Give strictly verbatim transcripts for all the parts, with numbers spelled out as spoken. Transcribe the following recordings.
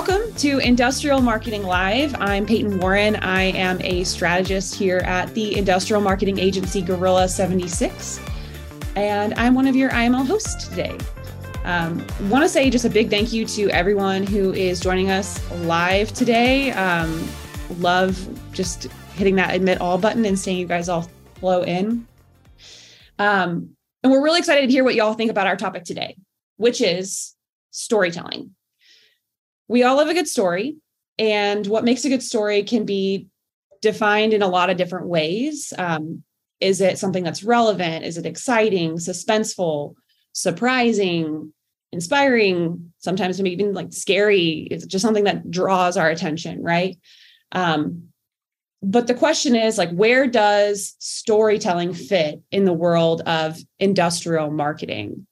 Welcome to Industrial Marketing Live. I'm Peyton Warren. I am a strategist here at the Industrial Marketing Agency, Gorilla seventy-six, and I'm one of your I M L hosts today. Um, want to say just a big thank you to everyone who is joining us live today. Um, love just hitting that admit all button and seeing you guys all flow in. Um, and we're really excited to hear what y'all think about our topic today, which is storytelling. We all have a good story, and what makes a good story can be defined in a lot of different ways. Um, is it something that's relevant? Is it exciting, suspenseful, surprising, inspiring, sometimes maybe even like scary? Is it just something that draws our attention, right? Um, but the question is, like, where does storytelling fit in the world of industrial marketing?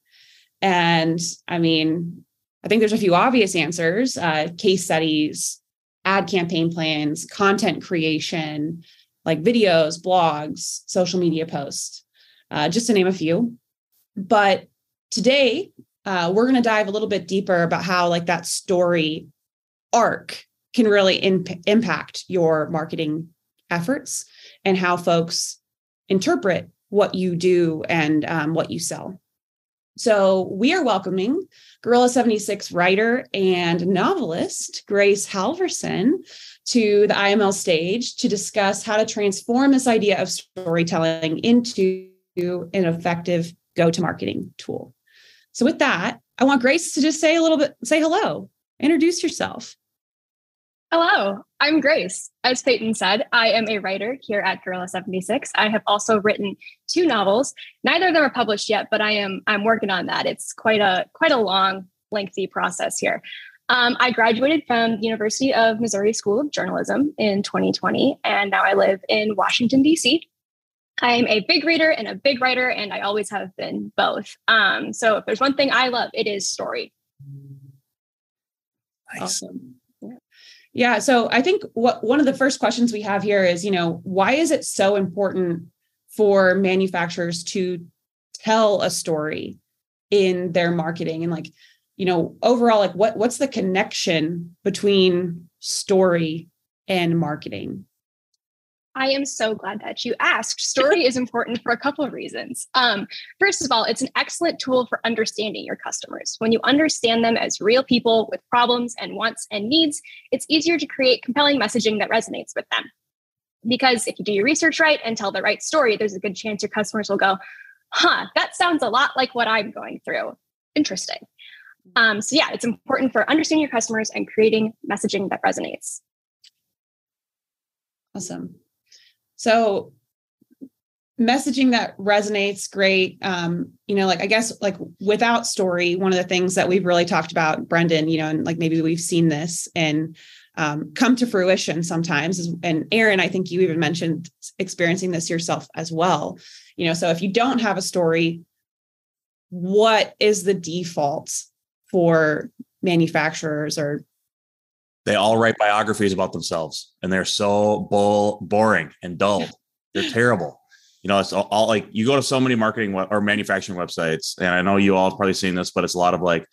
And I mean, I think there's a few obvious answers, uh, case studies, ad campaign plans, content creation, like videos, blogs, social media posts, uh, just to name a few. But today, uh, we're going to dive a little bit deeper about how like that story arc can really imp- impact your marketing efforts and how folks interpret what you do and um, what you sell. So we are welcoming Gorilla seventy-six writer and novelist Grace Halverson to the I M L stage to discuss how to transform this idea of storytelling into an effective go-to-marketing tool. So with that, I want Grace to just say a little bit, say hello, introduce yourself. Hello, I'm Grace. As Peyton said, I am a writer here at Gorilla seventy-six. I have also written two novels. Neither of them are published yet, but I am I'm working on that. It's quite a quite a long, lengthy process here. Um, I graduated from the University of Missouri School of Journalism in twenty twenty, and now I live in Washington, D C. I'm a big reader and a big writer, and I always have been both. Um, so if there's one thing I love, it is story. Nice. Awesome. Yeah. So I think what one of the first questions we have here is, you know, why is it so important for manufacturers to tell a story in their marketing? And like, you know, overall, like what what's the connection between story and marketing? I am so glad that you asked. Story is important for a couple of reasons. Um, first of all, it's an excellent tool for understanding your customers. When you understand them as real people with problems and wants and needs, it's easier to create compelling messaging that resonates with them. Because if you do your research right and tell the right story, there's a good chance your customers will go, huh, that sounds a lot like what I'm going through. Interesting. Um, so yeah, it's important for understanding your customers and creating messaging that resonates. Awesome. So messaging that resonates, great. Um, you know, like, I guess like without story, one of the things that we've really talked about, Brendan, you know, and like, maybe we've seen this and um, come to fruition sometimes. Is, and Aaron, I think you even mentioned experiencing this yourself as well. You know, so if you don't have a story, what is the default for manufacturers? Or they all write biographies about themselves, and they're so bull, boring and dull. They're terrible. You know, it's all, all like you go to so many marketing web, or manufacturing websites, and I know you all have probably seen this, but it's a lot of like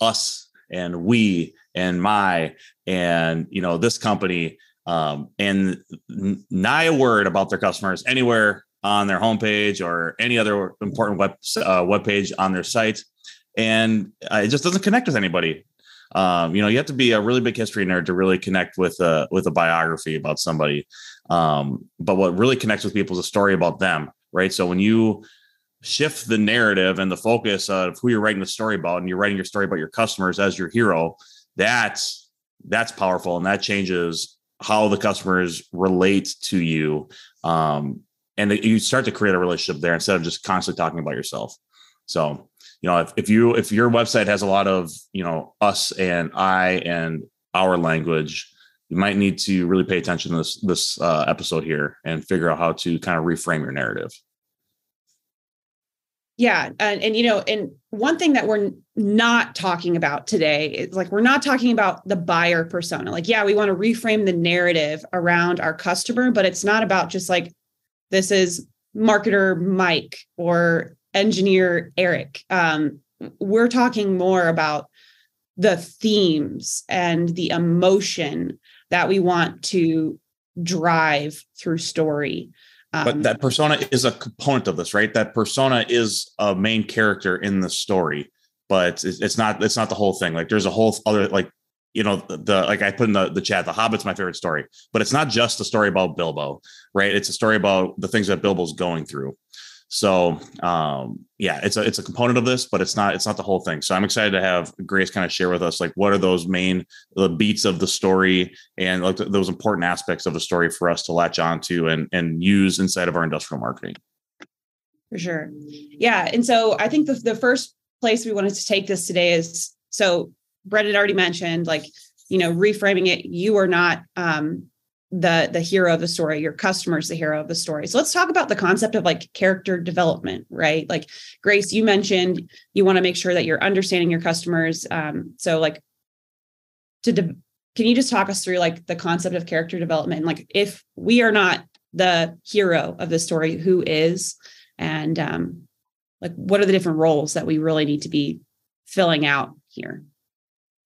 us and we and my and, you know, this company, um, and n- not a word about their customers anywhere on their homepage or any other important web uh, webpage on their site. And uh, it just doesn't connect with anybody. Um, you know, you have to be a really big history nerd to really connect with a, with a biography about somebody. Um, but what really connects with people is a story about them, right? So when you shift the narrative and the focus of who you're writing the story about, and you're writing your story about your customers as your hero, that's, that's powerful. And that changes how the customers relate to you. Um, and you start to create a relationship there instead of just constantly talking about yourself. So, you know, if, if you if your website has a lot of, you know, us and I and our language, you might need to really pay attention to this this uh, episode here and figure out how to kind of reframe your narrative. Yeah. And, and, you know, and one thing that we're not talking about today is like, we're not talking about the buyer persona. Like, yeah, we want to reframe the narrative around our customer, but it's not about just like, this is marketer Mike or engineer Eric. Um, we're talking more about the themes and the emotion that we want to drive through story. Um, but that persona is a component of this, right? That persona is a main character in the story, but it's, it's not, it's not the whole thing. Like there's a whole other, like, you know, the, like I put in the, the chat, The Hobbit's my favorite story, but it's not just a story about Bilbo, right? It's a story about the things that Bilbo's going through. So um, yeah, it's a, it's a component of this, but it's not, it's not the whole thing. So I'm excited to have Grace kind of share with us, like, what are those main, the beats of the story and like those important aspects of the story for us to latch onto and, and use inside of our industrial marketing. For sure. Yeah. And so I think the, the first place we wanted to take this today is, so Brett had already mentioned, like, you know, reframing it, you are not um, the, the hero of the story, your customer's the hero of the story. So let's talk about the concept of like character development, right? Like Grace, you mentioned you want to make sure that you're understanding your customers. Um, so like, to de- can you just talk us through like the concept of character development? And, like, if we are not the hero of the story, who is? And um, like, what are the different roles that we really need to be filling out here?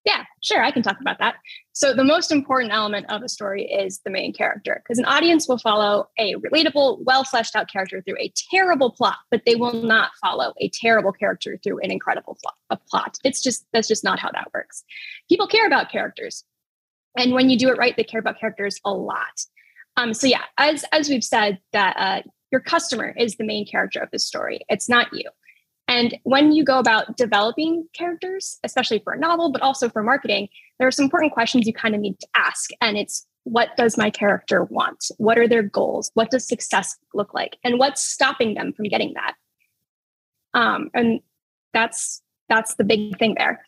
Yeah, sure. I can talk about that. So the most important element of a story is the main character, because an audience will follow a relatable, well-fleshed out character through a terrible plot, but they will not follow a terrible character through an incredible plot. It's just, that's just not how that works. People care about characters. And when you do it right, they care about characters a lot. Um, so yeah, as, as we've said, that uh, your customer is the main character of the story. It's not you. And when you go about developing characters, especially for a novel, but also for marketing, there are some important questions you kind of need to ask. And it's, what does my character want? What are their goals? What does success look like? And what's stopping them from getting that? Um, and that's that's the big thing there.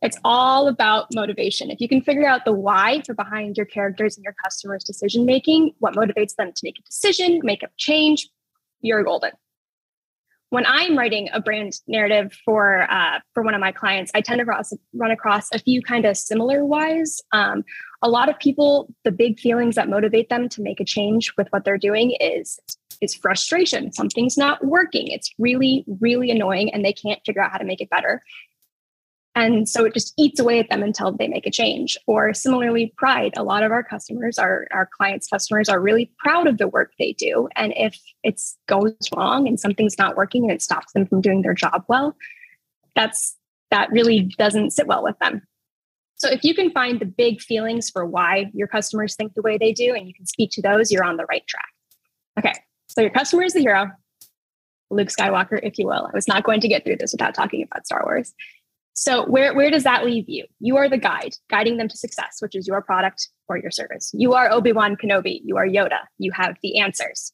It's all about motivation. If you can figure out the why for behind your characters and your customers' decision-making, what motivates them to make a decision, make a change, you're golden. When I'm writing a brand narrative for uh, for one of my clients, I tend to cross, run across a few kind of similar whys. Um, a lot of people, the big feelings that motivate them to make a change with what they're doing is, is frustration. Something's not working. It's really, really annoying, and they can't figure out how to make it better. And so it just eats away at them until they make a change. Or similarly, pride. A lot of our customers, our, our clients' customers, are really proud of the work they do. And if it goes wrong and something's not working and it stops them from doing their job well, that's that really doesn't sit well with them. So if you can find the big feelings for why your customers think the way they do and you can speak to those, you're on the right track. Okay, so your customer is the hero. Luke Skywalker, if you will. I was not going to get through this without talking about Star Wars. So where, where does that leave you? You are the guide, guiding them to success, which is your product or your service. You are Obi-Wan Kenobi. You are Yoda. You have the answers.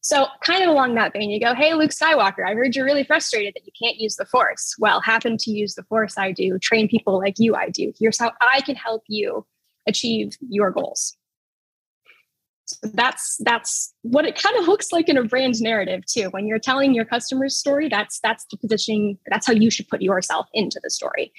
So kind of along that vein, you go, hey, Luke Skywalker, I heard you're really frustrated that you can't use the Force. Well, happen to use the Force, I do. Train people like you, I do. Here's how I can help you achieve your goals. So that's that's what it kind of looks like in a brand narrative too. When you're telling your customer's story, that's that's the positioning. That's how you should put yourself into the story.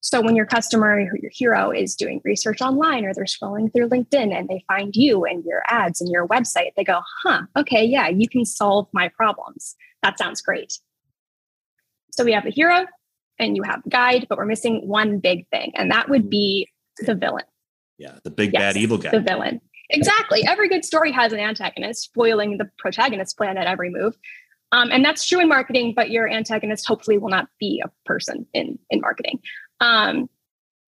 So when your customer or your hero is doing research online, or they're scrolling through LinkedIn and they find you and your ads and your website, they go, huh, okay, yeah, you can solve my problems. That sounds great. So we have a hero and you have a guide, but we're missing one big thing, and that would be the villain. Yeah, the big yes, bad evil guy. The villain. Exactly. Every good story has an antagonist. Foiling the protagonist's plan at every move. Um, and that's true in marketing, but your antagonist hopefully will not be a person in, in marketing. Um,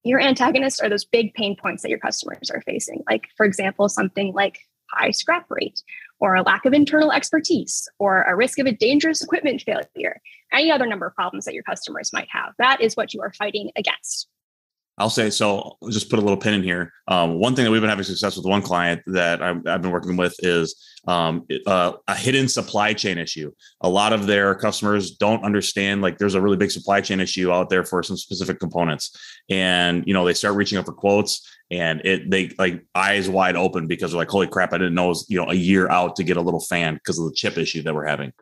your antagonists are those big pain points that your customers are facing. Like, for example, something like high scrap rate, or a lack of internal expertise, or a risk of a dangerous equipment failure, any other number of problems that your customers might have. That is what you are fighting against. I'll say, so just put a little pin in here. Um, one thing that we've been having success with one client that I've, I've been working with is um, uh, a hidden supply chain issue. A lot of their customers don't understand, like, there's a really big supply chain issue out there for some specific components. And, you know, they start reaching out for quotes, and it, they like eyes wide open, because they're like, holy crap, I didn't know it was, you know, a year out to get a little fan because of the chip issue that we're having.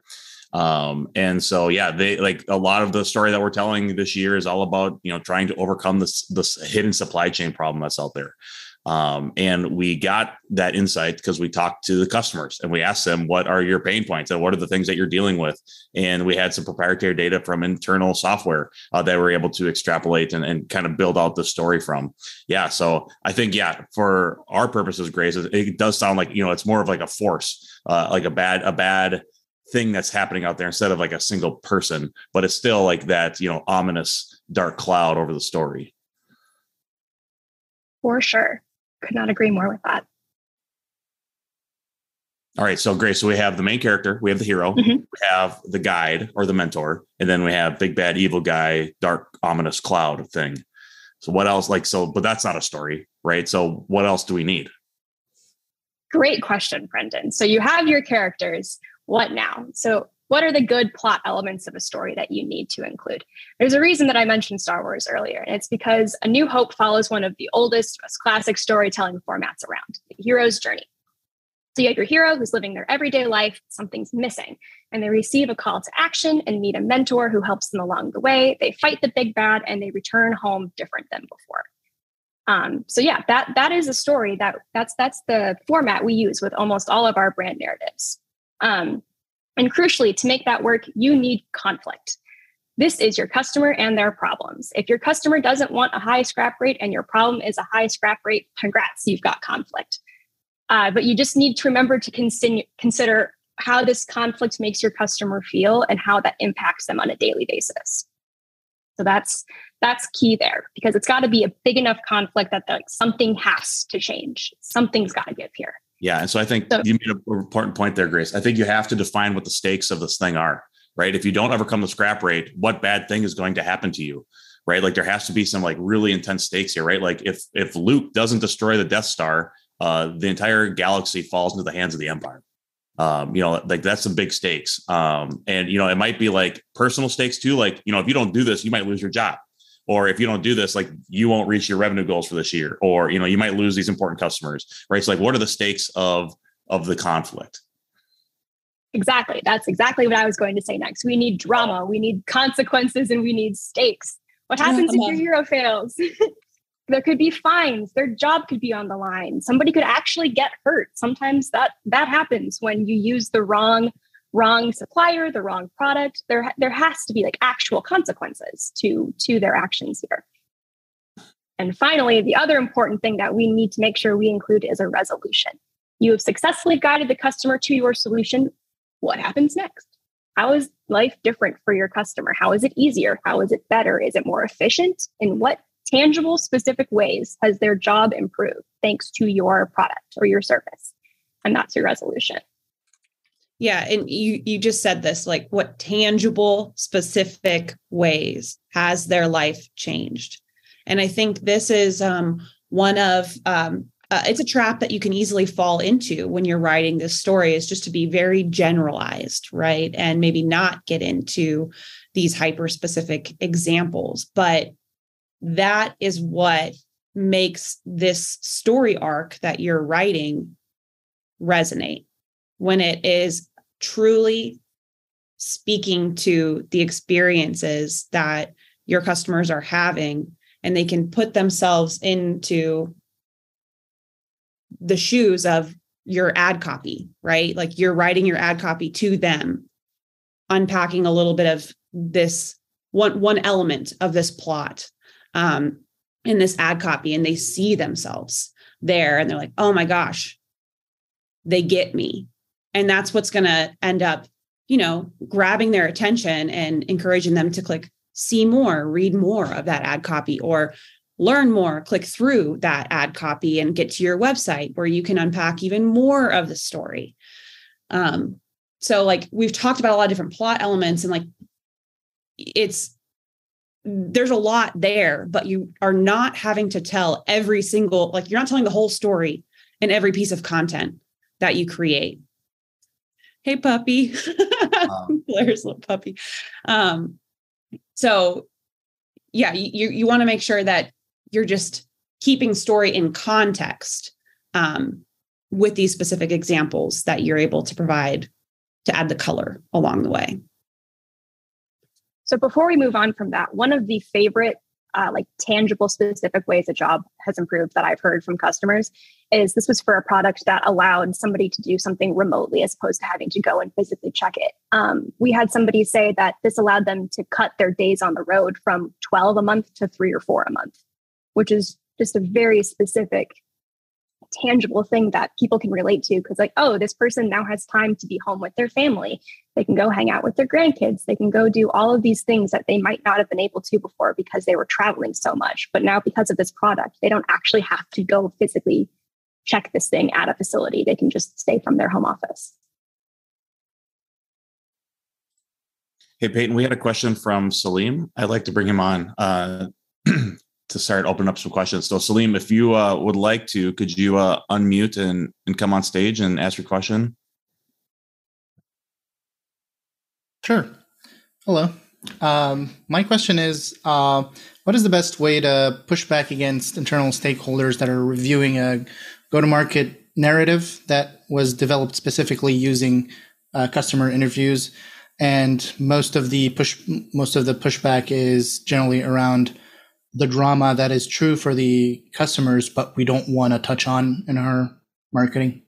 Um, and so, yeah, they like a lot of the story that we're telling this year is all about, you know, trying to overcome this, this hidden supply chain problem that's out there. Um, and we got that insight because we talked to the customers and we asked them, what are your pain points and what are the things that you're dealing with? And we had some proprietary data from internal software uh, that we were able to extrapolate and, and kind of build out the story from. Yeah. So I think, yeah, for our purposes, Grace, it does sound like, you know, it's more of like a force, uh, like a bad, a bad thing that's happening out there instead of like a single person, but it's still like that, you know, ominous dark cloud over the story. For sure. Could not agree more with that. All right. So Grace, so we have the main character, we have the hero, mm-hmm. we have the guide or the mentor, and then we have big, bad, evil guy, dark, ominous cloud thing. So what else? Like, so, but that's not a story, right? So what else do we need? Great question, Brendan. So you have your characters. What now? So what are the good plot elements of a story that you need to include? There's a reason that I mentioned Star Wars earlier, and it's because A New Hope follows one of the oldest, most classic storytelling formats around, the hero's journey. So you have your hero who's living their everyday life, something's missing, and they receive a call to action and meet a mentor who helps them along the way. They fight the big bad and they return home different than before. Um, so yeah, that that is a story that that's that's the format we use with almost all of our brand narratives. Um, and crucially, to make that work, you need conflict. This is your customer and their problems. If your customer doesn't want a high scrap rate and your problem is a high scrap rate, congrats, you've got conflict. Uh, but you just need to remember to consin- consider how this conflict makes your customer feel and how that impacts them on a daily basis. So that's that's key there, because it's got to be a big enough conflict that like, something has to change. Something's got to give here. Yeah. And so I think so, you made an important point there, Grace. I think you have to define what the stakes of this thing are, right? If you don't overcome the scrap rate, what bad thing is going to happen to you, right? Like there has to be some like really intense stakes here, right? Like if if Luke doesn't destroy the Death Star, uh, the entire galaxy falls into the hands of the Empire. Um, you know, like that's some big stakes. Um, and, you know, it might be like personal stakes too. Like, you know, if you don't do this, you might lose your job. Or if you don't do this, like you won't reach your revenue goals for this year, or, you know, you might lose these important customers, right? So like, what are the stakes of, of the conflict? Exactly. That's exactly what I was going to say next. We need drama, we need consequences, and we need stakes. What happens if your hero fails? There could be fines. Their job could be on the line. Somebody could actually get hurt. Sometimes that, that happens when you use the wrong wrong supplier, the wrong product. There, there has to be like actual consequences to, to their actions here. And finally, the other important thing that we need to make sure we include is a resolution. You have successfully guided the customer to your solution. What happens next? How is life different for your customer? How is it easier? How is it better? Is it more efficient? In what tangible, specific ways has their job improved thanks to your product or your service? And that's your resolution. Yeah. And you, you just said this, like what tangible, specific ways has their life changed? And I think this is um, one of, um, uh, it's a trap that you can easily fall into when you're writing this story, is just to be very generalized, right? And maybe not get into these hyper-specific examples, but that is what makes this story arc that you're writing resonate. When it is truly speaking to the experiences that your customers are having, and they can put themselves into the shoes of your ad copy, right? Like you're writing your ad copy to them, unpacking a little bit of this one, one element of this plot um, in this ad copy, and they see themselves there and they're like, oh my gosh, they get me. And that's what's going to end up, you know, grabbing their attention and encouraging them to click see more, read more of that ad copy, or learn more, click through that ad copy and get to your website where you can unpack even more of the story. Um, so like we've talked about a lot of different plot elements, and like it's, there's a lot there, but you are not having to tell every single, like you're not telling the whole story in every piece of content that you create. Hey, puppy. Um, Blair's little puppy. Um, so, yeah, you you want to make sure that you're just keeping story in context um, with these specific examples that you're able to provide to add the color along the way. So before we move on from that, one of the favorite uh, like tangible, specific ways a job has improved that I've heard from customers is this was for a product that allowed somebody to do something remotely as opposed to having to go and physically check it. Um, we had somebody say that this allowed them to cut their days on the road from twelve a month to three or four a month, which is just a very specific, tangible thing that people can relate to. Because like, oh, this person now has time to be home with their family. They can go hang out with their grandkids. They can go do all of these things that they might not have been able to before because they were traveling so much. But now because of this product, they don't actually have to go physically check this thing at a facility. They can just stay from their home office. Hey, Peyton, we had a question from Salim. I'd like to bring him on uh, to start opening up some questions. So Salim, if you uh, would like to, could you uh, unmute and, and come on stage and ask your question? Sure. Hello. Um, my question is, uh, what is the best way to push back against internal stakeholders that are reviewing a go-to-market narrative that was developed specifically using uh, customer interviews? And most of the push, most of the pushback is generally around the drama that is true for the customers, but we don't want to touch on in our marketing.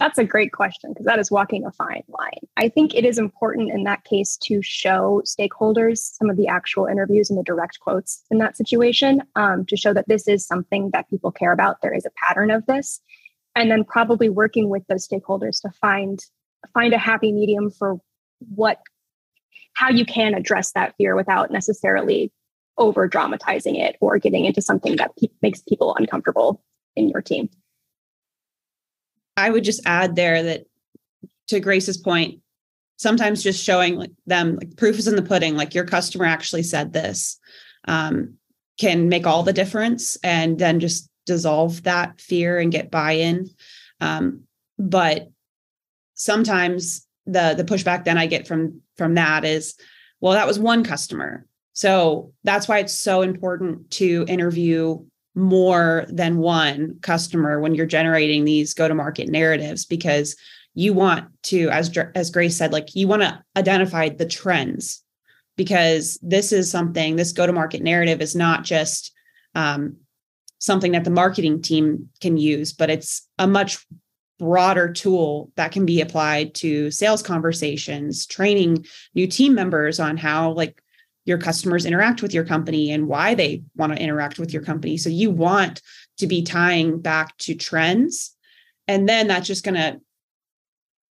That's a great question, because that is walking a fine line. I think it is important in that case to show stakeholders some of the actual interviews and the direct quotes in that situation um, to show that this is something that people care about. There is a pattern of this. And then probably working with those stakeholders to find find a happy medium for what how you can address that fear without necessarily over dramatizing it or getting into something that pe- makes people uncomfortable in your team. I would just add there that, to Grace's point, sometimes just showing like them like proof is in the pudding, like your customer actually said this, um, can make all the difference, and then just dissolve that fear and get buy-in. Um, but sometimes the the pushback then I get from from that is, well, that was one customer. So that's why it's so important to interview more than one customer when you're generating these go-to-market narratives, because you want to, as, as Grace said, like you want to identify the trends, because this is something, this go-to-market narrative is not just um, something that the marketing team can use, but it's a much broader tool that can be applied to sales conversations, training new team members on how like your customers interact with your company and why they want to interact with your company. So you want to be tying back to trends. And then that's just going to,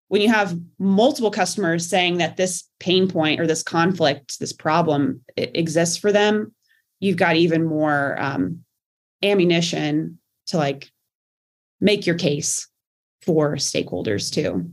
when you have multiple customers saying that this pain point or this conflict, this problem exists for them, you've got even more um, ammunition to like make your case for stakeholders too.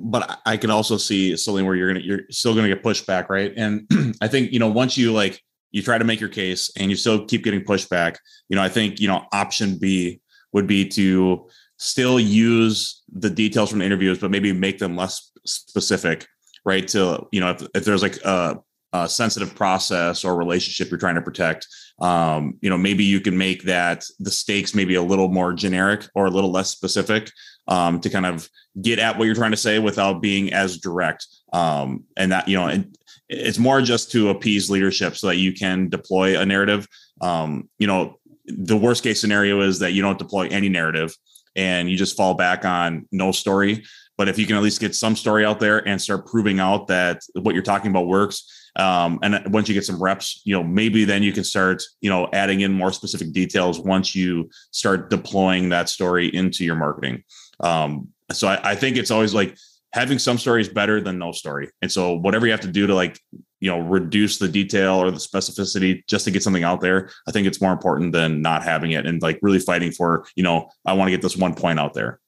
But I can also see something where you're gonna you're still gonna get pushback, right? And I think, you know, once you like you try to make your case and you still keep getting pushback, you know, I think, you know, option B would be to still use the details from the interviews, but maybe make them less specific, right? To, you know, if, if there's like a, a sensitive process or relationship you're trying to protect, um, you know, maybe you can make that the stakes maybe a little more generic or a little less specific. Um, to kind of get at what you're trying to say without being as direct. Um, and that, you know, it, it's more just to appease leadership so that you can deploy a narrative. Um, you know, the worst case scenario is that you don't deploy any narrative and you just fall back on no story. But if you can at least get some story out there and start proving out that what you're talking about works. Um, and once you get some reps, you know, maybe then you can start, you know, adding in more specific details once you start deploying that story into your marketing. Um, so I, I think it's always like having some story is better than no story. And so whatever you have to do to like, you know, reduce the detail or the specificity just to get something out there, I think it's more important than not having it and like really fighting for, you know, I want to get this one point out there.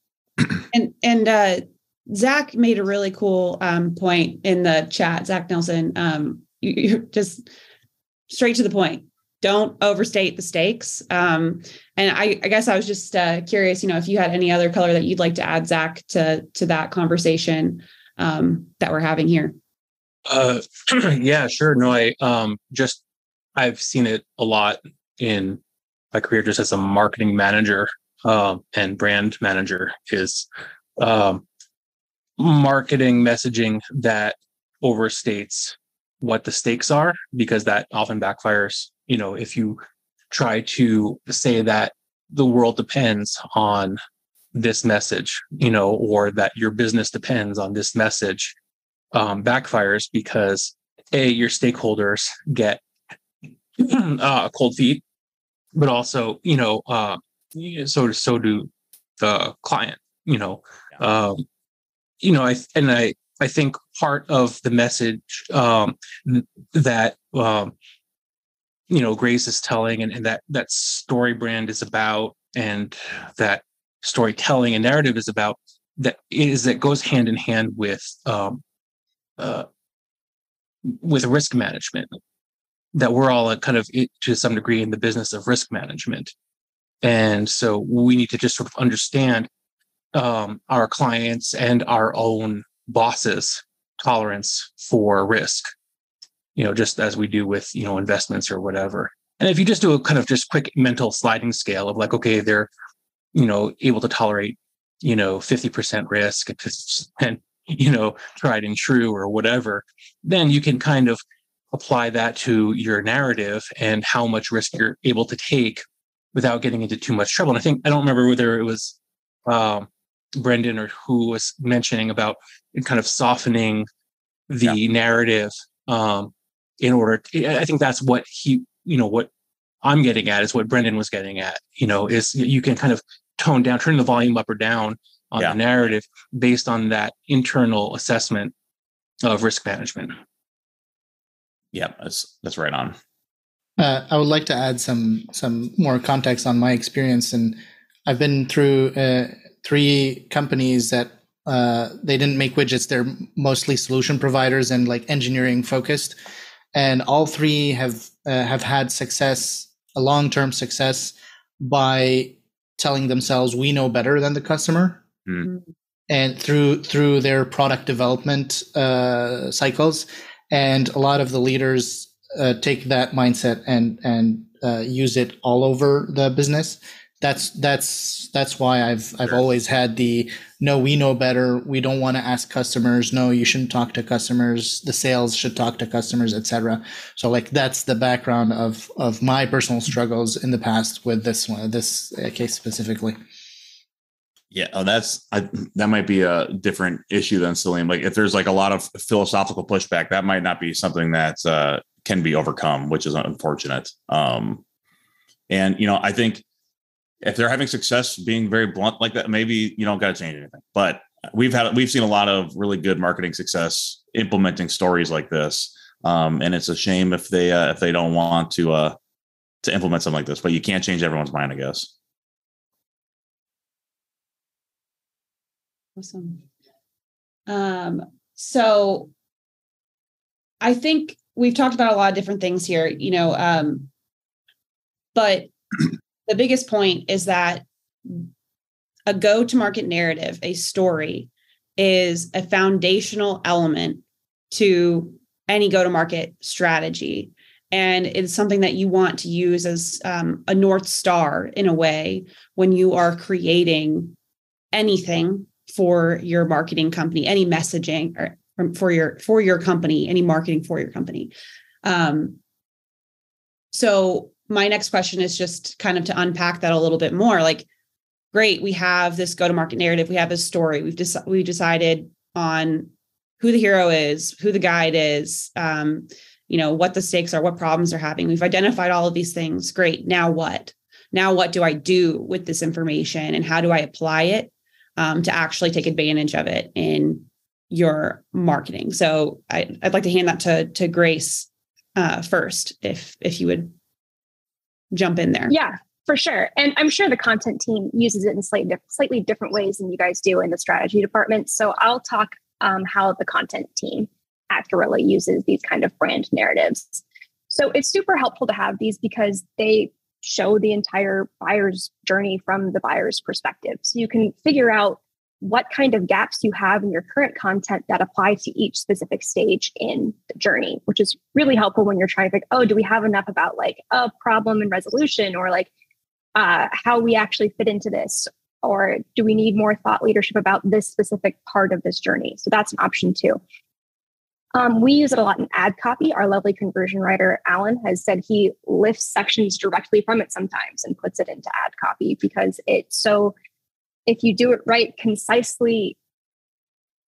And, and, uh, Zach made a really cool, um, point in the chat, Zach Nelson, um, you, you're just straight to the point. Don't overstate the stakes. Um, and I, I guess I was just uh, curious, you know, if you had any other color that you'd like to add, Zach, to to that conversation um, that we're having here. Uh, yeah, sure. No, I um, just I've seen it a lot in my career, just as a marketing manager um, and brand manager, is um, marketing messaging that overstates what the stakes are, because that often backfires. You know, if you try to say that the world depends on this message, you know, or that your business depends on this message, um, backfires because A, your stakeholders get uh, cold feet, but also, you know, uh, so so do the client, you know, yeah. um, you know, I and I I think part of the message um, that um, you know Grace is telling, and, and that that StoryBrand is about, and that storytelling and narrative is about, that is that goes hand in hand with um, uh, with risk management. That we're all kind of to some degree in the business of risk management, and so we need to just sort of understand um, our clients and our own bosses' tolerance for risk, you know, just as we do with, you know, investments or whatever. And if you just do a kind of just quick mental sliding scale of like, okay, they're, you know, able to tolerate, you know, fifty percent risk and, you know, tried and true or whatever, then you can kind of apply that to your narrative and how much risk you're able to take without getting into too much trouble. And I think, I don't remember whether it was, um, Brendan or who was mentioning about kind of softening the yeah. narrative um, in order to, I think that's what he, you know, what I'm getting at is what Brendan was getting at, you know, is you can kind of tone down, turn the volume up or down on yeah. the narrative based on that internal assessment of risk management. Yeah, that's, that's right on. Uh, I would like to add some, some more context on my experience. And I've been through uh, three companies that uh, they didn't make widgets. They're mostly solution providers and like engineering focused. And all three have uh, have had success, a long-term success, by telling themselves, we know better than the customer. Mm-hmm. And through through their product development uh, cycles. And a lot of the leaders uh, take that mindset and, and uh, use it all over the business. That's that's that's why I've I've sure. always had the no, we know better. We don't want to ask customers. No, you shouldn't talk to customers. The sales should talk to customers, et cetera. So like that's the background of of my personal struggles in the past with this one, this case specifically. Yeah, oh, that's I, that might be a different issue than Salim. Like if there's like a lot of philosophical pushback, that might not be something that uh, can be overcome, which is unfortunate. Um, and you know, I think. If they're having success being very blunt like that, maybe you don't got to change anything. But we've had we've seen a lot of really good marketing success implementing stories like this, um, and it's a shame if they uh, if they don't want to uh, to implement something like this. But you can't change everyone's mind, I guess. Awesome. Um, so I think we've talked about a lot of different things here, you know, um, but. The biggest point is that a go-to-market narrative, a story, is a foundational element to any go-to-market strategy. And it's something that you want to use as um, a North Star in a way when you are creating anything for your marketing company, any messaging or for your for your company, any marketing for your company. Um, so my next question is just kind of to unpack that a little bit more. Like, great, we have this go-to-market narrative. We have this story. We've dec- we decided on who the hero is, who the guide is, um, you know, what the stakes are, what problems they're having. We've identified all of these things. Great. Now what? Now what do I do with this information, and how do I apply it um, to actually take advantage of it in your marketing? So I, I'd like to hand that to to Grace uh, first, if if you would. Jump in there. Yeah, for sure. And I'm sure the content team uses it in slightly, slightly different ways than you guys do in the strategy department. So I'll talk um, how the content team at Gorilla uses these kind of brand narratives. So it's super helpful to have these because they show the entire buyer's journey from the buyer's perspective. So you can figure out what kind of gaps you have in your current content that apply to each specific stage in the journey, which is really helpful when you're trying to think, oh, do we have enough about like a problem and resolution, or like uh, how we actually fit into this? Or do we need more thought leadership about this specific part of this journey? So that's an option too. Um, we use it a lot in ad copy. Our lovely conversion writer, Alan, has said he lifts sections directly from it sometimes and puts it into ad copy because it's so, if you do it right, concisely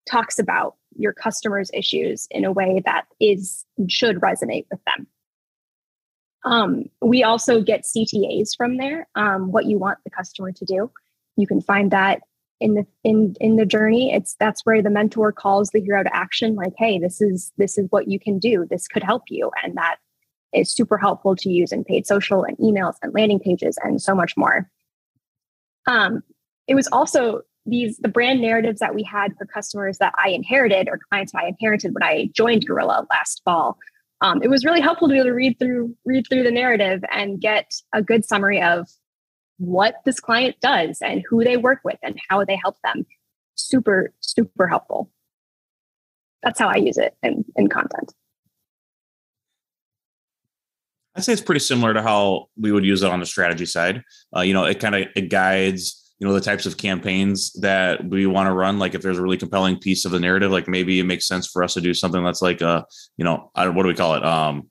talks about your customers' issues in a way that is should resonate with them. Um, we also get C T As from there, um, what you want the customer to do. You can find that in the in in the journey. It's that's where the mentor calls the hero to action, like, hey, this is this is what you can do. This could help you. And that is super helpful to use in paid social and emails and landing pages and so much more. Um, it was also these the brand narratives that we had for customers that I inherited or clients I inherited when I joined Gorilla last fall. Um, it was really helpful to be able to read through read through the narrative and get a good summary of what this client does and who they work with and how they help them. Super, super helpful. That's how I use it in, in content. I'd say it's pretty similar to how we would use it on the strategy side. Uh, you know, it kind of it guides, you know, the types of campaigns that we want to run. Like if there's a really compelling piece of the narrative, like maybe it makes sense for us to do something that's like a, you know, I, what do we call it? Um,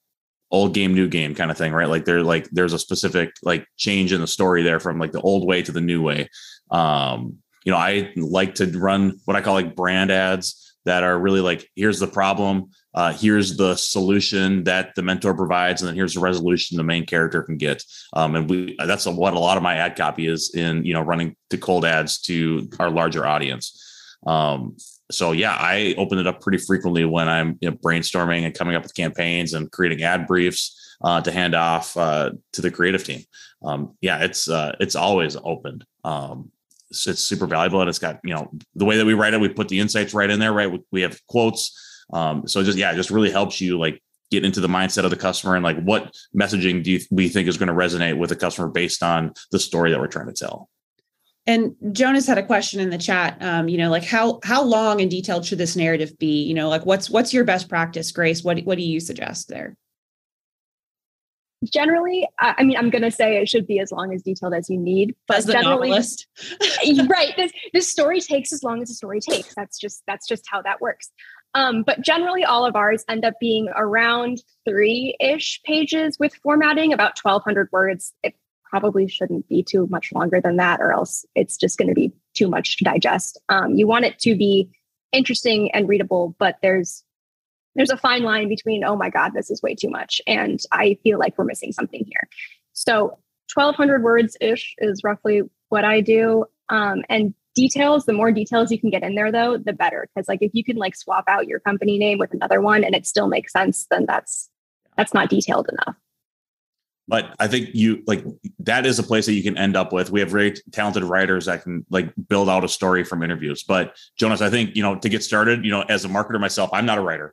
old game, new game kind of thing, right? Like there, like there's a specific like change in the story there from like the old way to the new way. Um, you know, I like to run what I call like brand ads that are really like, here's the problem. Uh, here's the solution that the mentor provides, and then here's the resolution the main character can get. Um, and we, that's a, what a lot of my ad copy is in, you know, running to cold ads to our larger audience. Um, so, yeah, I open it up pretty frequently when I'm you know, brainstorming and coming up with campaigns and creating ad briefs uh, to hand off uh, to the creative team. Um, yeah, it's uh, it's always opened. Um so it's super valuable. And it's got, you know, the way that we write it, we put the insights right in there, right? We, we have quotes. Um, so just, yeah, it just really helps you like get into the mindset of the customer and like what messaging do you, we think is going to resonate with the customer based on the story that we're trying to tell. And Jonas had a question in the chat, um, you know, like how, how long and detailed should this narrative be? You know, like what's, what's your best practice, Grace? What, what do you suggest there? Generally, I mean, I'm going to say it should be as long as detailed as you need, but as the generally, novelist. Right. This, this story takes as long as the story takes. That's just, that's just how that works. Um, but generally, all of ours end up being around three-ish pages with formatting, about twelve hundred words. It probably shouldn't be too much longer than that, or else it's just going to be too much to digest. Um, you want it to be interesting and readable, but there's there's a fine line between, oh my God, this is way too much, and I feel like we're missing something here. So twelve hundred words-ish is roughly what I do, um, and details, the more details you can get in there, though, the better. Because like if you can like swap out your company name with another one and it still makes sense, then that's that's not detailed enough. But I think you like that is a place that you can end up with. We have very talented writers that can like build out a story from interviews. But Jonas, I think, you know, to get started, you know, as a marketer myself, I'm not a writer.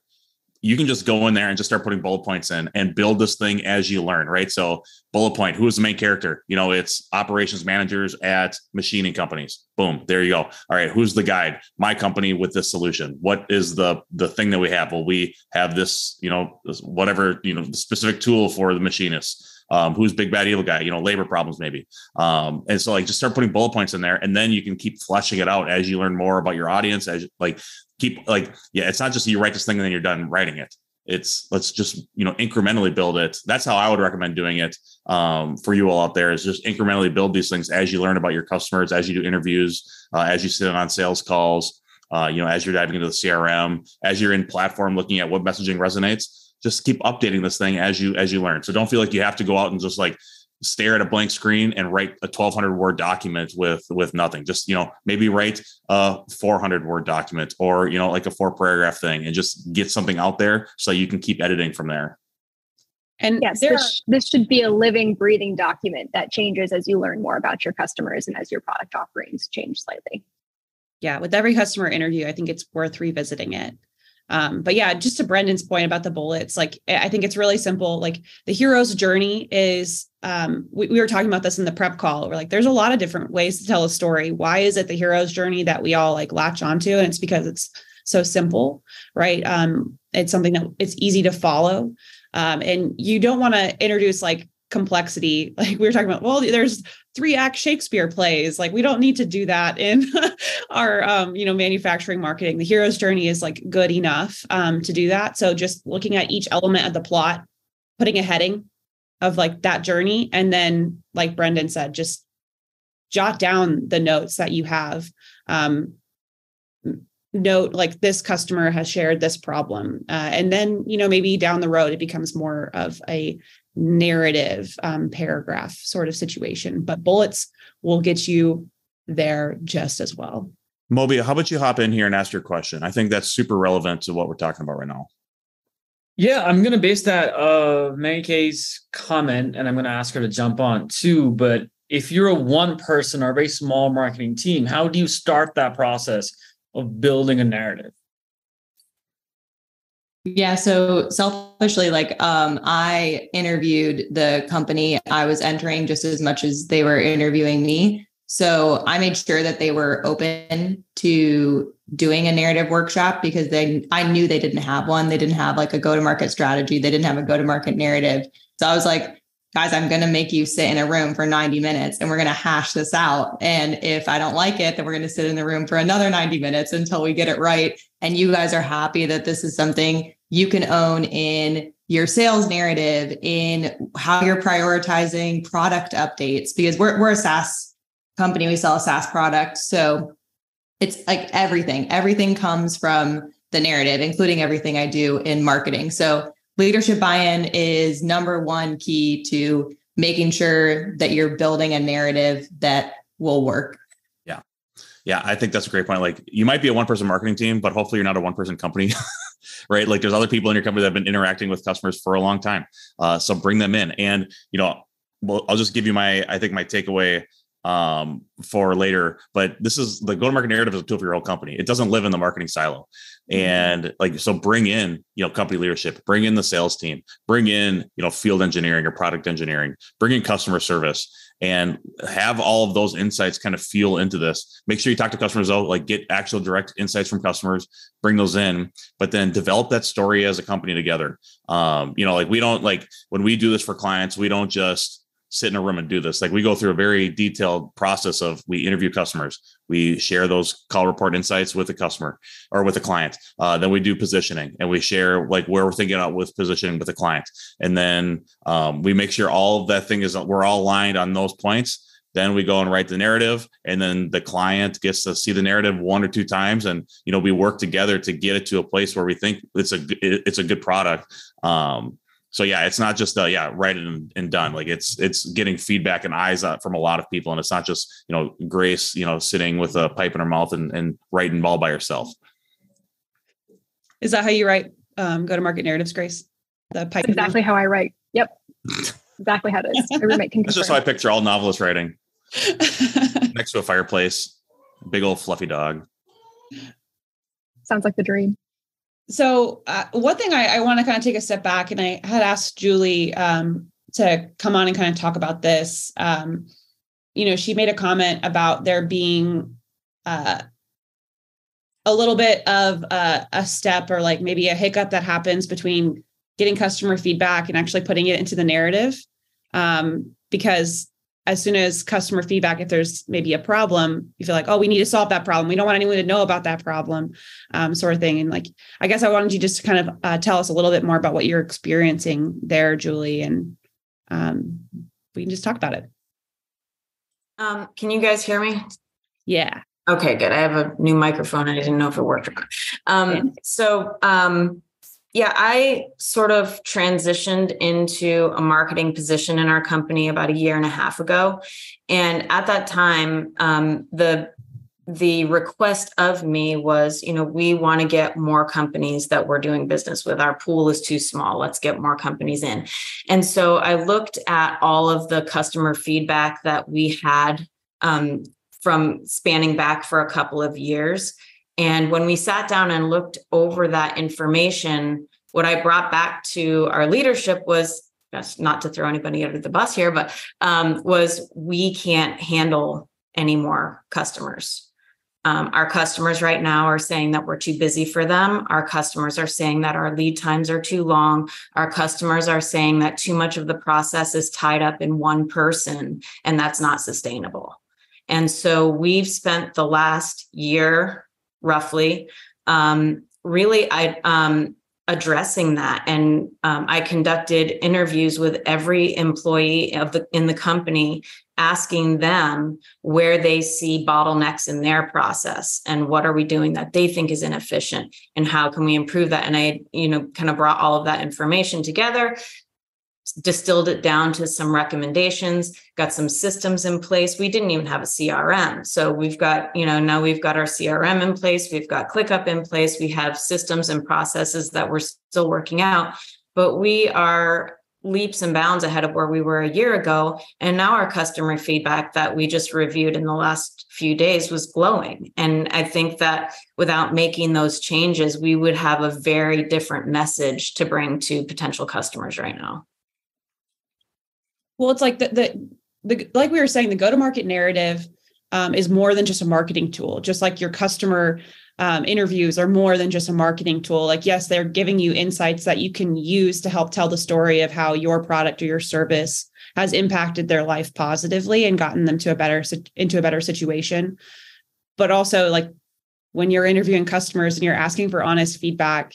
You can just go in there and just start putting bullet points in and build this thing as you learn, right? So bullet point, who is the main character? You know, it's operations managers at machining companies. Boom, there you go. All right, who's the guide? My company with this solution. What is the the thing that we have? Well, we have this, you know, this whatever, you know, specific tool for the machinists. Um, who's big bad evil guy? You know, labor problems maybe. Um, and so like just start putting bullet points in there, and then you can keep fleshing it out as you learn more about your audience. As like keep like yeah, it's not just you write this thing and then you're done writing it. It's let's just you know incrementally build it. That's how I would recommend doing it um, for you all out there. Is just incrementally build these things as you learn about your customers, as you do interviews, uh, as you sit on sales calls. Uh, you know, as you're diving into the C R M, as you're in platform, looking at what messaging resonates. Just keep updating this thing as you as you learn. So don't feel like you have to go out and just like stare at a blank screen and write a twelve hundred word document with with nothing. Just, you know, maybe write a four hundred word document or, you know, like a four paragraph thing and just get something out there so you can keep editing from there. And yes, there this, are, this should be a living, breathing document that changes as you learn more about your customers and as your product offerings change slightly. Yeah. With every customer interview, I think it's worth revisiting it. Um, but yeah, just to Brendan's point about the bullets, like, I think it's really simple. Like the hero's journey is, um, we, we were talking about this in the prep call. We're like, there's a lot of different ways to tell a story. Why is it the hero's journey that we all like latch onto? And it's because it's so simple, right? Um, it's something that it's easy to follow. Um, and you don't want to introduce like complexity. Like we were talking about, well, there's three act Shakespeare plays. Like we don't need to do that in our, um, you know, manufacturing marketing. The hero's journey is like good enough um, to do that. So just looking at each element of the plot, putting a heading of like that journey. And then like Brendan said, just jot down the notes that you have. Um, note like this customer has shared this problem. Uh, and then, you know, maybe down the road, it becomes more of a narrative um, paragraph sort of situation, but bullets will get you there just as well. Moby, how about you hop in here and ask your question? I think that's super relevant to what we're talking about right now. Yeah, I'm going to base that of uh, Mary Kay's comment, and I'm going to ask her to jump on too. But if you're a one person or a very small marketing team, how do you start that process of building a narrative? Yeah. So selfishly, like um, I interviewed the company I was entering just as much as they were interviewing me. So I made sure that they were open to doing a narrative workshop because they, I knew they didn't have one. They didn't have like a go-to-market strategy. They didn't have a go-to-market narrative. So I was like, guys, I'm going to make you sit in a room for ninety minutes and we're going to hash this out. And if I don't like it, then we're going to sit in the room for another ninety minutes until we get it right. And you guys are happy that this is something you can own in your sales narrative, in how you're prioritizing product updates, because we're, we're a SaaS company. We sell a SaaS product. So it's like everything, everything comes from the narrative, including everything I do in marketing. So leadership buy-in is number one key to making sure that you're building a narrative that will work. Yeah. Yeah. I think that's a great point. Like you might be a one-person marketing team, but hopefully you're not a one-person company, right? Like there's other people in your company that have been interacting with customers for a long time. Uh, so bring them in. And, you know, well, I'll just give you my, I think my takeaway um, for later, but this is the go-to-market narrative is a tool for your whole company. It doesn't live in the marketing silo. And like, so bring in, you know, company leadership, bring in the sales team, bring in, you know, field engineering or product engineering, bring in customer service, and have all of those insights kind of feel into this. Make sure you talk to customers though, like get actual direct insights from customers, bring those in, but then develop that story as a company together. Um, you know, like we don't like when we do this for clients, we don't just sit in a room and do this. Like we go through a very detailed process of we interview customers. We share those call report insights with the customer or with the client. Uh, then we do positioning and we share like where we're thinking about with positioning with the client. And then um, we make sure all of that thing is we're all aligned on those points. Then we go and write the narrative, and then the client gets to see the narrative one or two times. And, you know, we work together to get it to a place where we think it's a, it's a good product. Um, So yeah, it's not just uh, yeah, write it and, and done. Like it's it's getting feedback and eyes out from a lot of people, and it's not just you know Grace, you know, sitting with a pipe in her mouth and, and writing all by herself. Is that how you write um, go-to-market narratives, Grace? The pipe. That's exactly how I write. Yep, exactly how it is. My roommate can confirm. That's just how I picture all novelist writing. Next to a fireplace, big old fluffy dog. Sounds like the dream. So uh, one thing I, I want to kind of take a step back, and I had asked Julie um, to come on and kind of talk about this. Um, you know, she made a comment about there being uh, a little bit of uh, a step or like maybe a hiccup that happens between getting customer feedback and actually putting it into the narrative. Um, because as soon as customer feedback, if there's maybe a problem, you feel like, oh, we need to solve that problem. We don't want anyone to know about that problem, um, sort of thing. And like, I guess I wanted you just to kind of uh, tell us a little bit more about what you're experiencing there, Julie, and um, we can just talk about it. Um, can you guys hear me? Yeah. Okay, good. I have a new microphone. I didn't know if it worked or not. Um, yeah. So, um, yeah, I sort of transitioned into a marketing position in our company about a year and a half ago. And at that time, um, the the request of me was, you know, we want to get more companies that we're doing business with. Our pool is too small. Let's get more companies in. And so I looked at all of the customer feedback that we had um, from spanning back for a couple of years. And when we sat down and looked over that information, what I brought back to our leadership was, not to throw anybody under the bus here, but um, was we can't handle any more customers. Um, our customers right now are saying that we're too busy for them. Our customers are saying that our lead times are too long. Our customers are saying that too much of the process is tied up in one person, and that's not sustainable. And so we've spent the last year, roughly, um, really I, um, addressing that. And um, I conducted interviews with every employee of the, in the company, asking them where they see bottlenecks in their process and what are we doing that they think is inefficient and how can we improve that? And I, you know, kind of brought all of that information together, distilled it down to some recommendations, got some systems in place. We didn't even have a C R M. So we've got, you know, now we've got our C R M in place. We've got ClickUp in place. We have systems and processes that we're still working out, but we are leaps and bounds ahead of where we were a year ago. And now our customer feedback that we just reviewed in the last few days was glowing. And I think that without making those changes, we would have a very different message to bring to potential customers right now. Well, it's like the, the, the like we were saying, the go-to-market narrative um, is more than just a marketing tool, just like your customer Um, interviews are more than just a marketing tool. Like, yes, they're giving you insights that you can use to help tell the story of how your product or your service has impacted their life positively and gotten them to a better into a better situation. But also, like, when you're interviewing customers and you're asking for honest feedback,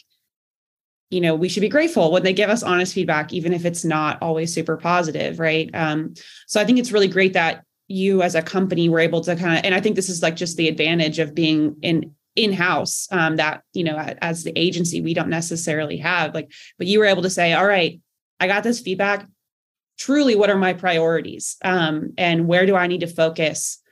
you know, we should be grateful when they give us honest feedback, even if it's not always super positive, right? Um, so I think it's really great that you as a company were able to kind of, and I think this is like just the advantage of being in in-house um, that, you know, as the agency, we don't necessarily have, like, but you were able to say, all right, I got this feedback. Truly, what are my priorities? Um, and where do I need to focus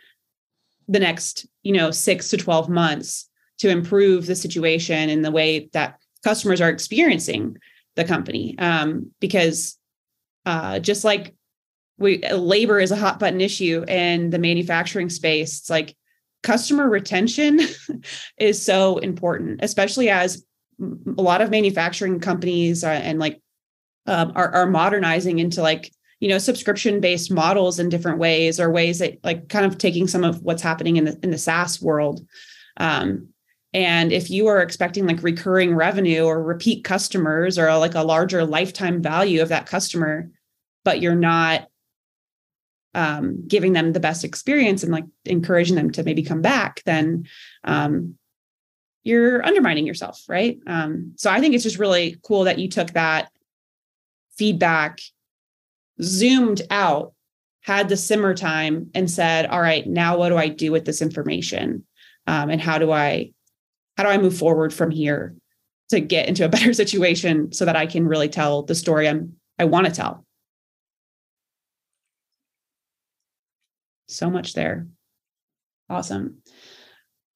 the next, you know, six to twelve months to improve the situation and the way that customers are experiencing the company? Um, because uh, just like we, labor is a hot button issue in the manufacturing space. It's like, customer retention is so important, especially as a lot of manufacturing companies are, and like um, are, are modernizing into like, you know, subscription-based models in different ways, or ways that like kind of taking some of what's happening in the in the SaaS world. Um, and if you are expecting like recurring revenue or repeat customers or like a larger lifetime value of that customer, but you're not Um, giving them the best experience and like encouraging them to maybe come back, then um, you're undermining yourself, right? Um, so I think it's just really cool that you took that feedback, zoomed out, had the simmer time, and said, "All right, now what do I do with this information? Um, and how do I, how do I move forward from here to get into a better situation so that I can really tell the story I'm I want to tell." So much there. Awesome.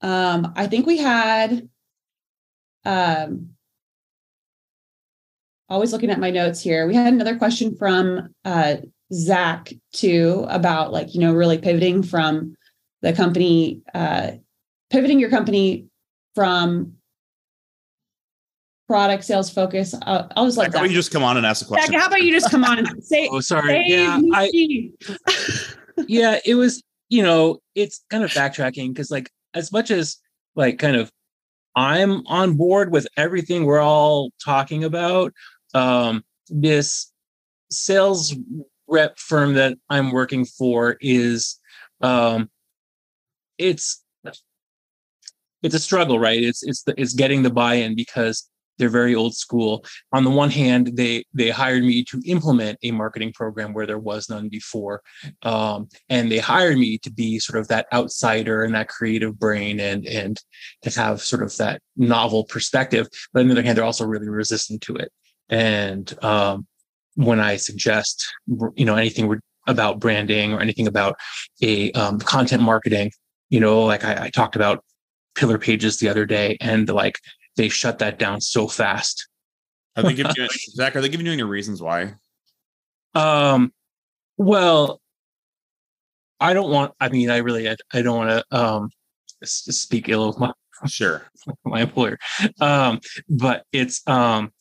Um, I think we had, um, always looking at my notes here. We had another question from uh, Zach too, about like, you know, really pivoting from the company, uh, pivoting your company from product sales focus. I'll, I'll just let Zach. How about you just come on and ask the question? Zach, how about you just come on and say, oh, sorry. Yeah. I, yeah, it was, you know, it's kind of backtracking because like as much as like kind of I'm on board with everything we're all talking about, um, this sales rep firm that I'm working for is um, it's it's a struggle, right? It's it's the, it's getting the buy-in because they're very old school. On the one hand, they they hired me to implement a marketing program where there was none before. Um, and they hired me to be sort of that outsider and that creative brain and, and to have sort of that novel perspective. But on the other hand, they're also really resistant to it. And um, when I suggest, you know, anything about branding or anything about a um, content marketing, you know, like I, I talked about pillar pages the other day and like, they shut that down so fast. Are they giving you, Zach, are they giving you any reasons why? Um, well, I don't want, I mean, I really, I, I don't want to um, speak ill of my, sure. my employer, um, but it's, um,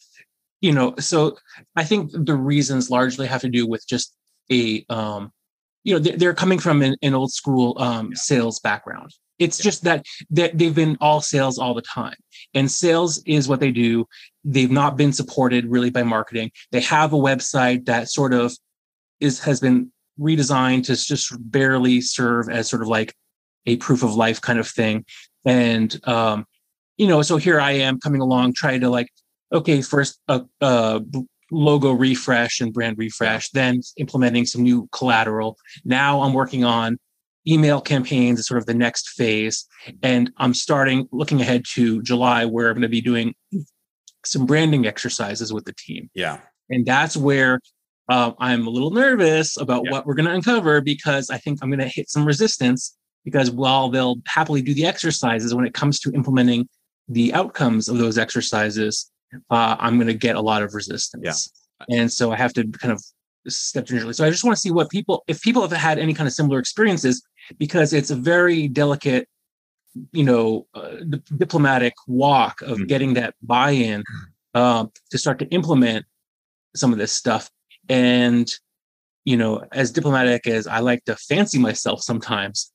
you know, so I think the reasons largely have to do with just a, um, you know, they're coming from an, an old school um, yeah. sales background. It's yeah. just that, that they've been all sales all the time. And sales is what they do. They've not been supported really by marketing. They have a website that sort of is has been redesigned to just barely serve as sort of like a proof of life kind of thing. And, um, you know, so here I am coming along trying to like, okay, first a, a logo refresh and brand refresh, then implementing some new collateral. Now I'm working on email campaigns is sort of the next phase. And I'm starting looking ahead to July, where I'm going to be doing some branding exercises with the team. Yeah. And that's where uh, I'm a little nervous about yeah. what we're going to uncover, because I think I'm going to hit some resistance, because while they'll happily do the exercises, when it comes to implementing the outcomes of those exercises, uh, I'm going to get a lot of resistance. Yeah. And so I have to kind of step gingerly. So I just want to see what people, if people have had any kind of similar experiences, because it's a very delicate, you know, uh, diplomatic walk of mm-hmm. getting that buy-in uh, to start to implement some of this stuff. And, you know, as diplomatic as I like to fancy myself sometimes,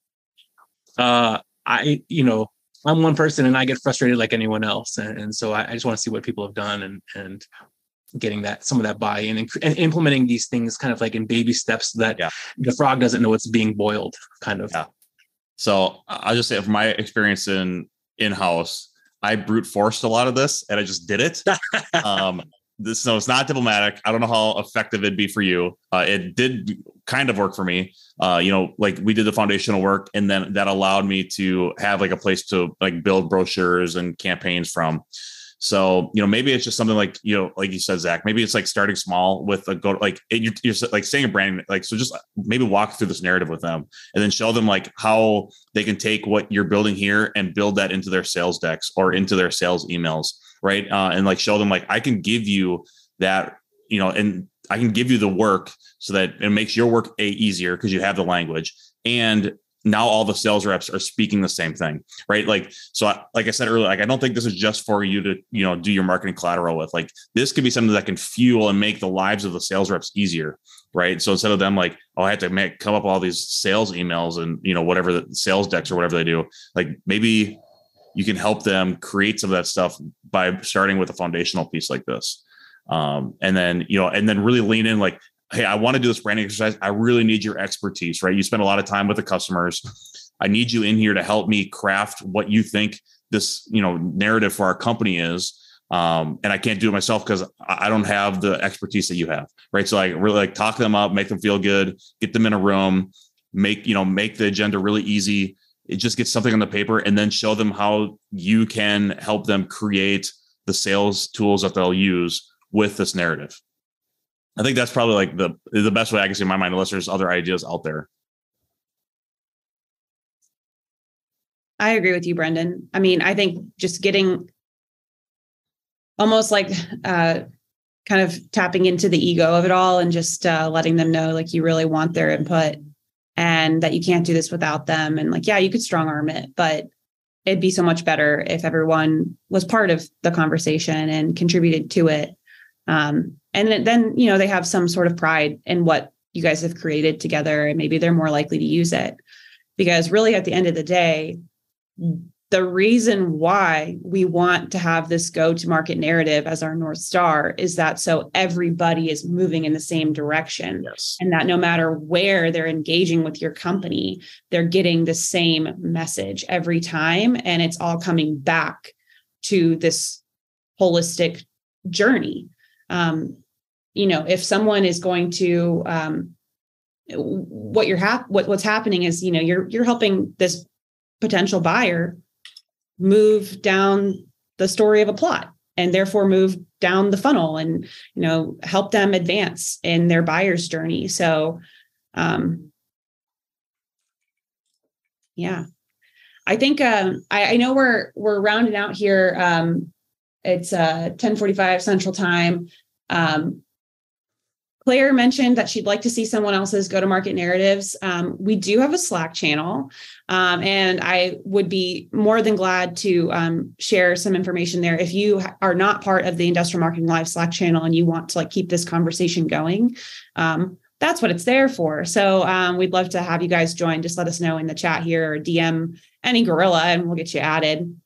uh, I, you know, I'm one person and I get frustrated like anyone else. And, and so I, I just want to see what people have done and, and getting that, some of that buy-in and, and implementing these things kind of like in baby steps so that yeah. the frog doesn't know it's being boiled kind of. Yeah. So I'll just say from my experience in in-house, I brute forced a lot of this and I just did it. um, this, no, it's not diplomatic. I don't know how effective it'd be for you. Uh, it did kind of work for me. Uh, you know, like we did the foundational work and then that allowed me to have like a place to like build brochures and campaigns from. So, you know, maybe it's just something like, you know, like you said, Zach, maybe it's like starting small with a go, like it, you're, you're like saying a brand, like, so just maybe walk through this narrative with them and then show them like how they can take what you're building here and build that into their sales decks or into their sales emails. Right. Uh, and like, show them like, I can give you that, you know, and I can give you the work so that it makes your work a easier because you have the language. And now all the sales reps are speaking the same thing, right? Like, so I, like I said earlier, like, I don't think this is just for you to, you know, do your marketing collateral with. Like, this could be something that can fuel and make the lives of the sales reps easier, right? So instead of them like, oh, I have to make, come up with all these sales emails and, you know, whatever the sales decks or whatever they do, like maybe you can help them create some of that stuff by starting with a foundational piece like this. Um, and then, you know, and then really lean in like, hey, I want to do this branding exercise. I really need your expertise, right? You spend a lot of time with the customers. I need you in here to help me craft what you think this, you know, narrative for our company is. Um, and I can't do it myself because I don't have the expertise that you have, right? So like really like talk them up, make them feel good, get them in a room, make, you know, make the agenda really easy. It just gets something on the paper and then show them how you can help them create the sales tools that they'll use with this narrative. I think that's probably like the the best way I can see in my mind, unless there's other ideas out there. I agree with you, Brendan. I mean, I think just getting almost like uh, kind of tapping into the ego of it all and just uh, letting them know like you really want their input and that you can't do this without them. And like, yeah, you could strong arm it, but it'd be so much better if everyone was part of the conversation and contributed to it. Um, and then, you know, they have some sort of pride in what you guys have created together, and maybe they're more likely to use it, because really at the end of the day, the reason why we want to have this go-to-market narrative as our North Star is that so everybody is moving in the same direction. Yes. And that no matter where they're engaging with your company, they're getting the same message every time. And it's all coming back to this holistic journey. Um, you know, if someone is going to, um, what you're, hap- what, what's happening is, you know, you're, you're helping this potential buyer move down the story of a plot and therefore move down the funnel and, you know, help them advance in their buyer's journey. So, um, yeah, I think, um, I, I know we're, we're rounding out here, um, it's uh, ten forty-five Central Time. Um, Claire mentioned that she'd like to see someone else's go-to-market narratives. Um, we do have a Slack channel, um, and I would be more than glad to um, share some information there. If you are not part of the Industrial Marketing Live Slack channel and you want to like keep this conversation going, um, that's what it's there for. So um, we'd love to have you guys join. Just let us know in the chat here or D M any gorilla and we'll get you added.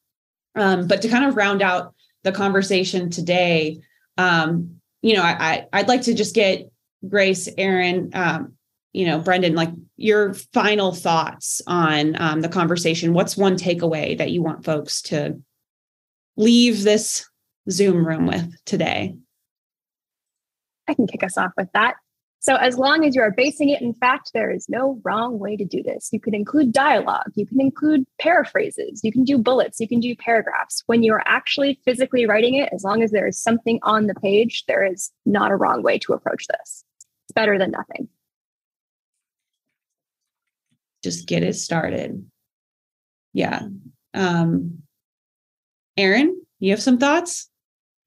Um, but to kind of round out the conversation today, um, you know, I, I, I'd like to just get Grace, Aaron, um, you know, Brendan, like your final thoughts on um, the conversation. What's one takeaway that you want folks to leave this Zoom room with today? I can kick us off with that. So as long as you are basing it in fact, there is no wrong way to do this. You can include dialogue. You can include paraphrases. You can do bullets. You can do paragraphs. When you're actually physically writing it, as long as there is something on the page, there is not a wrong way to approach this. It's better than nothing. Just get it started. Yeah. Um, Aaron, you have some thoughts?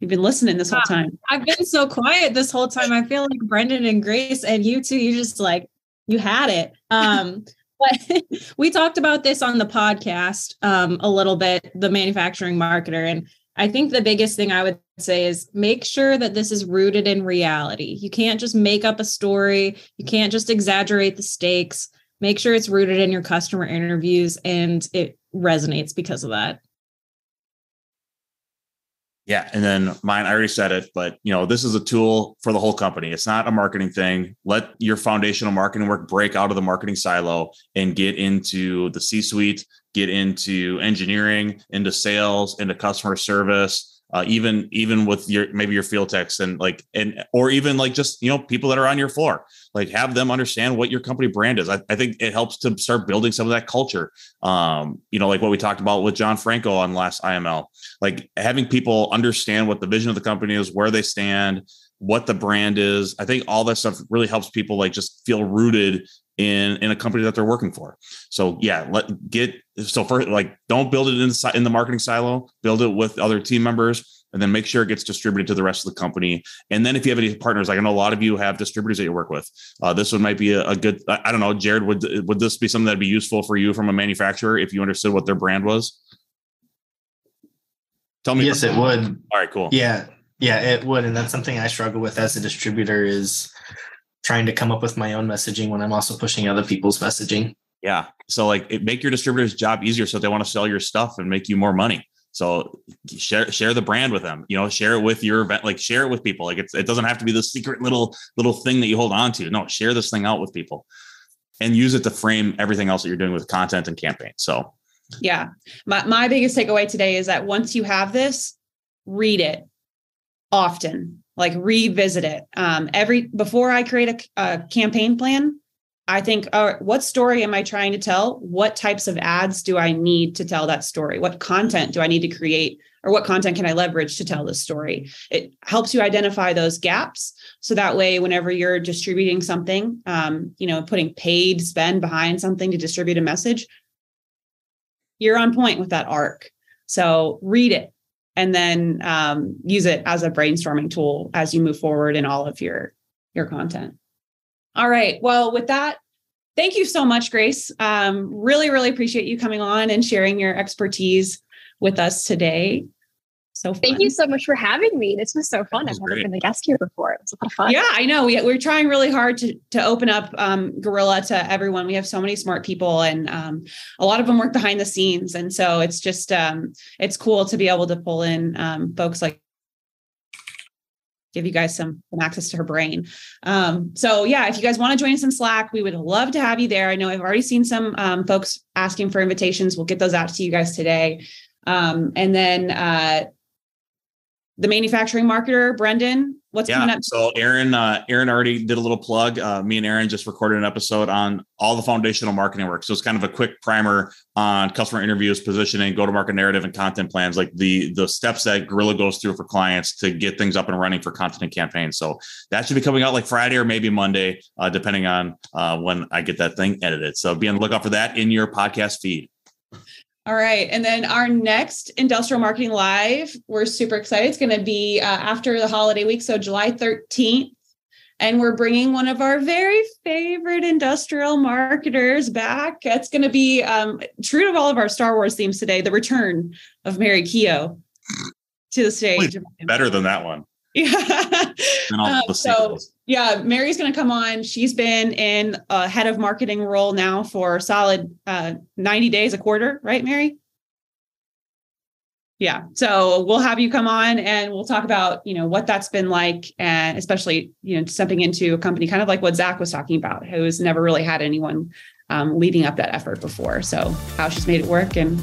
You've been listening this whole time. I've been so quiet this whole time. I feel like Brendan and Grace and you two, you just like, you had it. Um, but we talked about this on the podcast um, a little bit, The Manufacturing Marketer. And I think the biggest thing I would say is make sure that this is rooted in reality. You can't just make up a story. You can't just exaggerate the stakes. Make sure it's rooted in your customer interviews and it resonates because of that. Yeah. And then mine, I already said it, but you know, this is a tool for the whole company. It's not a marketing thing. Let your foundational marketing work break out of the marketing silo and get into the C-suite, get into engineering, into sales, into customer service, uh, even, even with your, maybe your field techs and like, and, or even like just, you know, people that are on your floor, like have them understand what your company brand is. I, I think it helps to start building some of that culture. Um, you know, like what we talked about with John Franco on last I M L, like having people understand what the vision of the company is, where they stand, what the brand is. I think all that stuff really helps people like just feel rooted in, in a company that they're working for. So yeah, let get, so first, like don't build it in, in the marketing silo, build it with other team members. And then make sure it gets distributed to the rest of the company. And then if you have any partners, like I know a lot of you have distributors that you work with. Uh, this one might be a, a good, I, I don't know, Jared, would would this be something that'd be useful for you from a manufacturer if you understood what their brand was? Tell me. Yes, it would. All right, cool. Yeah, yeah, it would. And that's something I struggle with as a distributor is trying to come up with my own messaging when I'm also pushing other people's messaging. Yeah. So like it make your distributor's job easier so they want to sell your stuff and make you more money. So share share the brand with them, you know, share it with your event, like share it with people. Like it's, it doesn't have to be this secret little little thing that you hold on to. No, share this thing out with people and use it to frame everything else that you're doing with content and campaign. So, yeah, my, my biggest takeaway today is that once you have this, read it often, like revisit it um, every before I create a, a campaign plan. I think, all right, what story am I trying to tell? What types of ads do I need to tell that story? What content do I need to create? Or what content can I leverage to tell this story? It helps you identify those gaps. So that way, whenever you're distributing something, um, you know, putting paid spend behind something to distribute a message, you're on point with that arc. So read it and then um, use it as a brainstorming tool as you move forward in all of your, your content. All right. Well, with that, thank you so much, Grace. Um, really, really appreciate you coming on and sharing your expertise with us today. So fun. Thank you so much for having me. This was so fun. Was I've great. Never been a guest here before. It was a lot of fun. Yeah, I know. We, we're trying really hard to, to open up um, Gorilla to everyone. We have so many smart people and um, a lot of them work behind the scenes. And so it's just, um, it's cool to be able to pull in um, folks like give you guys some, some access to her brain. Um, so yeah, if you guys want to join us in Slack, we would love to have you there. I know I've already seen some um, folks asking for invitations. We'll get those out to you guys today. Um, and then uh, the manufacturing marketer, Brendan, what's yeah, coming up? So Aaron, uh, Aaron already did a little plug. Uh, me and Aaron just recorded an episode on all the foundational marketing work. So it's kind of a quick primer on customer interviews, positioning, go-to-market narrative, and content plans, like the, the steps that Gorilla goes through for clients to get things up and running for content and campaigns. So that should be coming out like Friday or maybe Monday, uh, depending on uh, when I get that thing edited. So be on the lookout for that in your podcast feed. All right. And then our next Industrial Marketing Live, we're super excited. It's going to be uh, after the holiday week, so July thirteenth. And we're bringing one of our very favorite industrial marketers back. It's going to be um, true to all of our Star Wars themes today, the return of Mary Keogh to the stage. Better than that one. Yeah. And all um, the sequels. So Yeah, Mary's going to come on. She's been in a head of marketing role now for a solid uh, ninety days, a quarter, right, Mary? Yeah. So we'll have you come on and we'll talk about, you know, what that's been like, and especially, you know, stepping into a company, kind of like what Zach was talking about, who has never really had anyone um, leading up that effort before. So how she's made it work and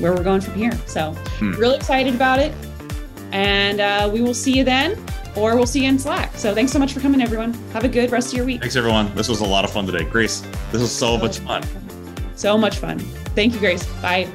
where we're going from here. So hmm. really excited about it. And uh, we will see you then, or we'll see you in Slack. So thanks so much for coming, everyone. Have a good rest of your week. Thanks, everyone. This was a lot of fun today. Grace, this was so, so much fun. So much fun. Thank you, Grace. Bye.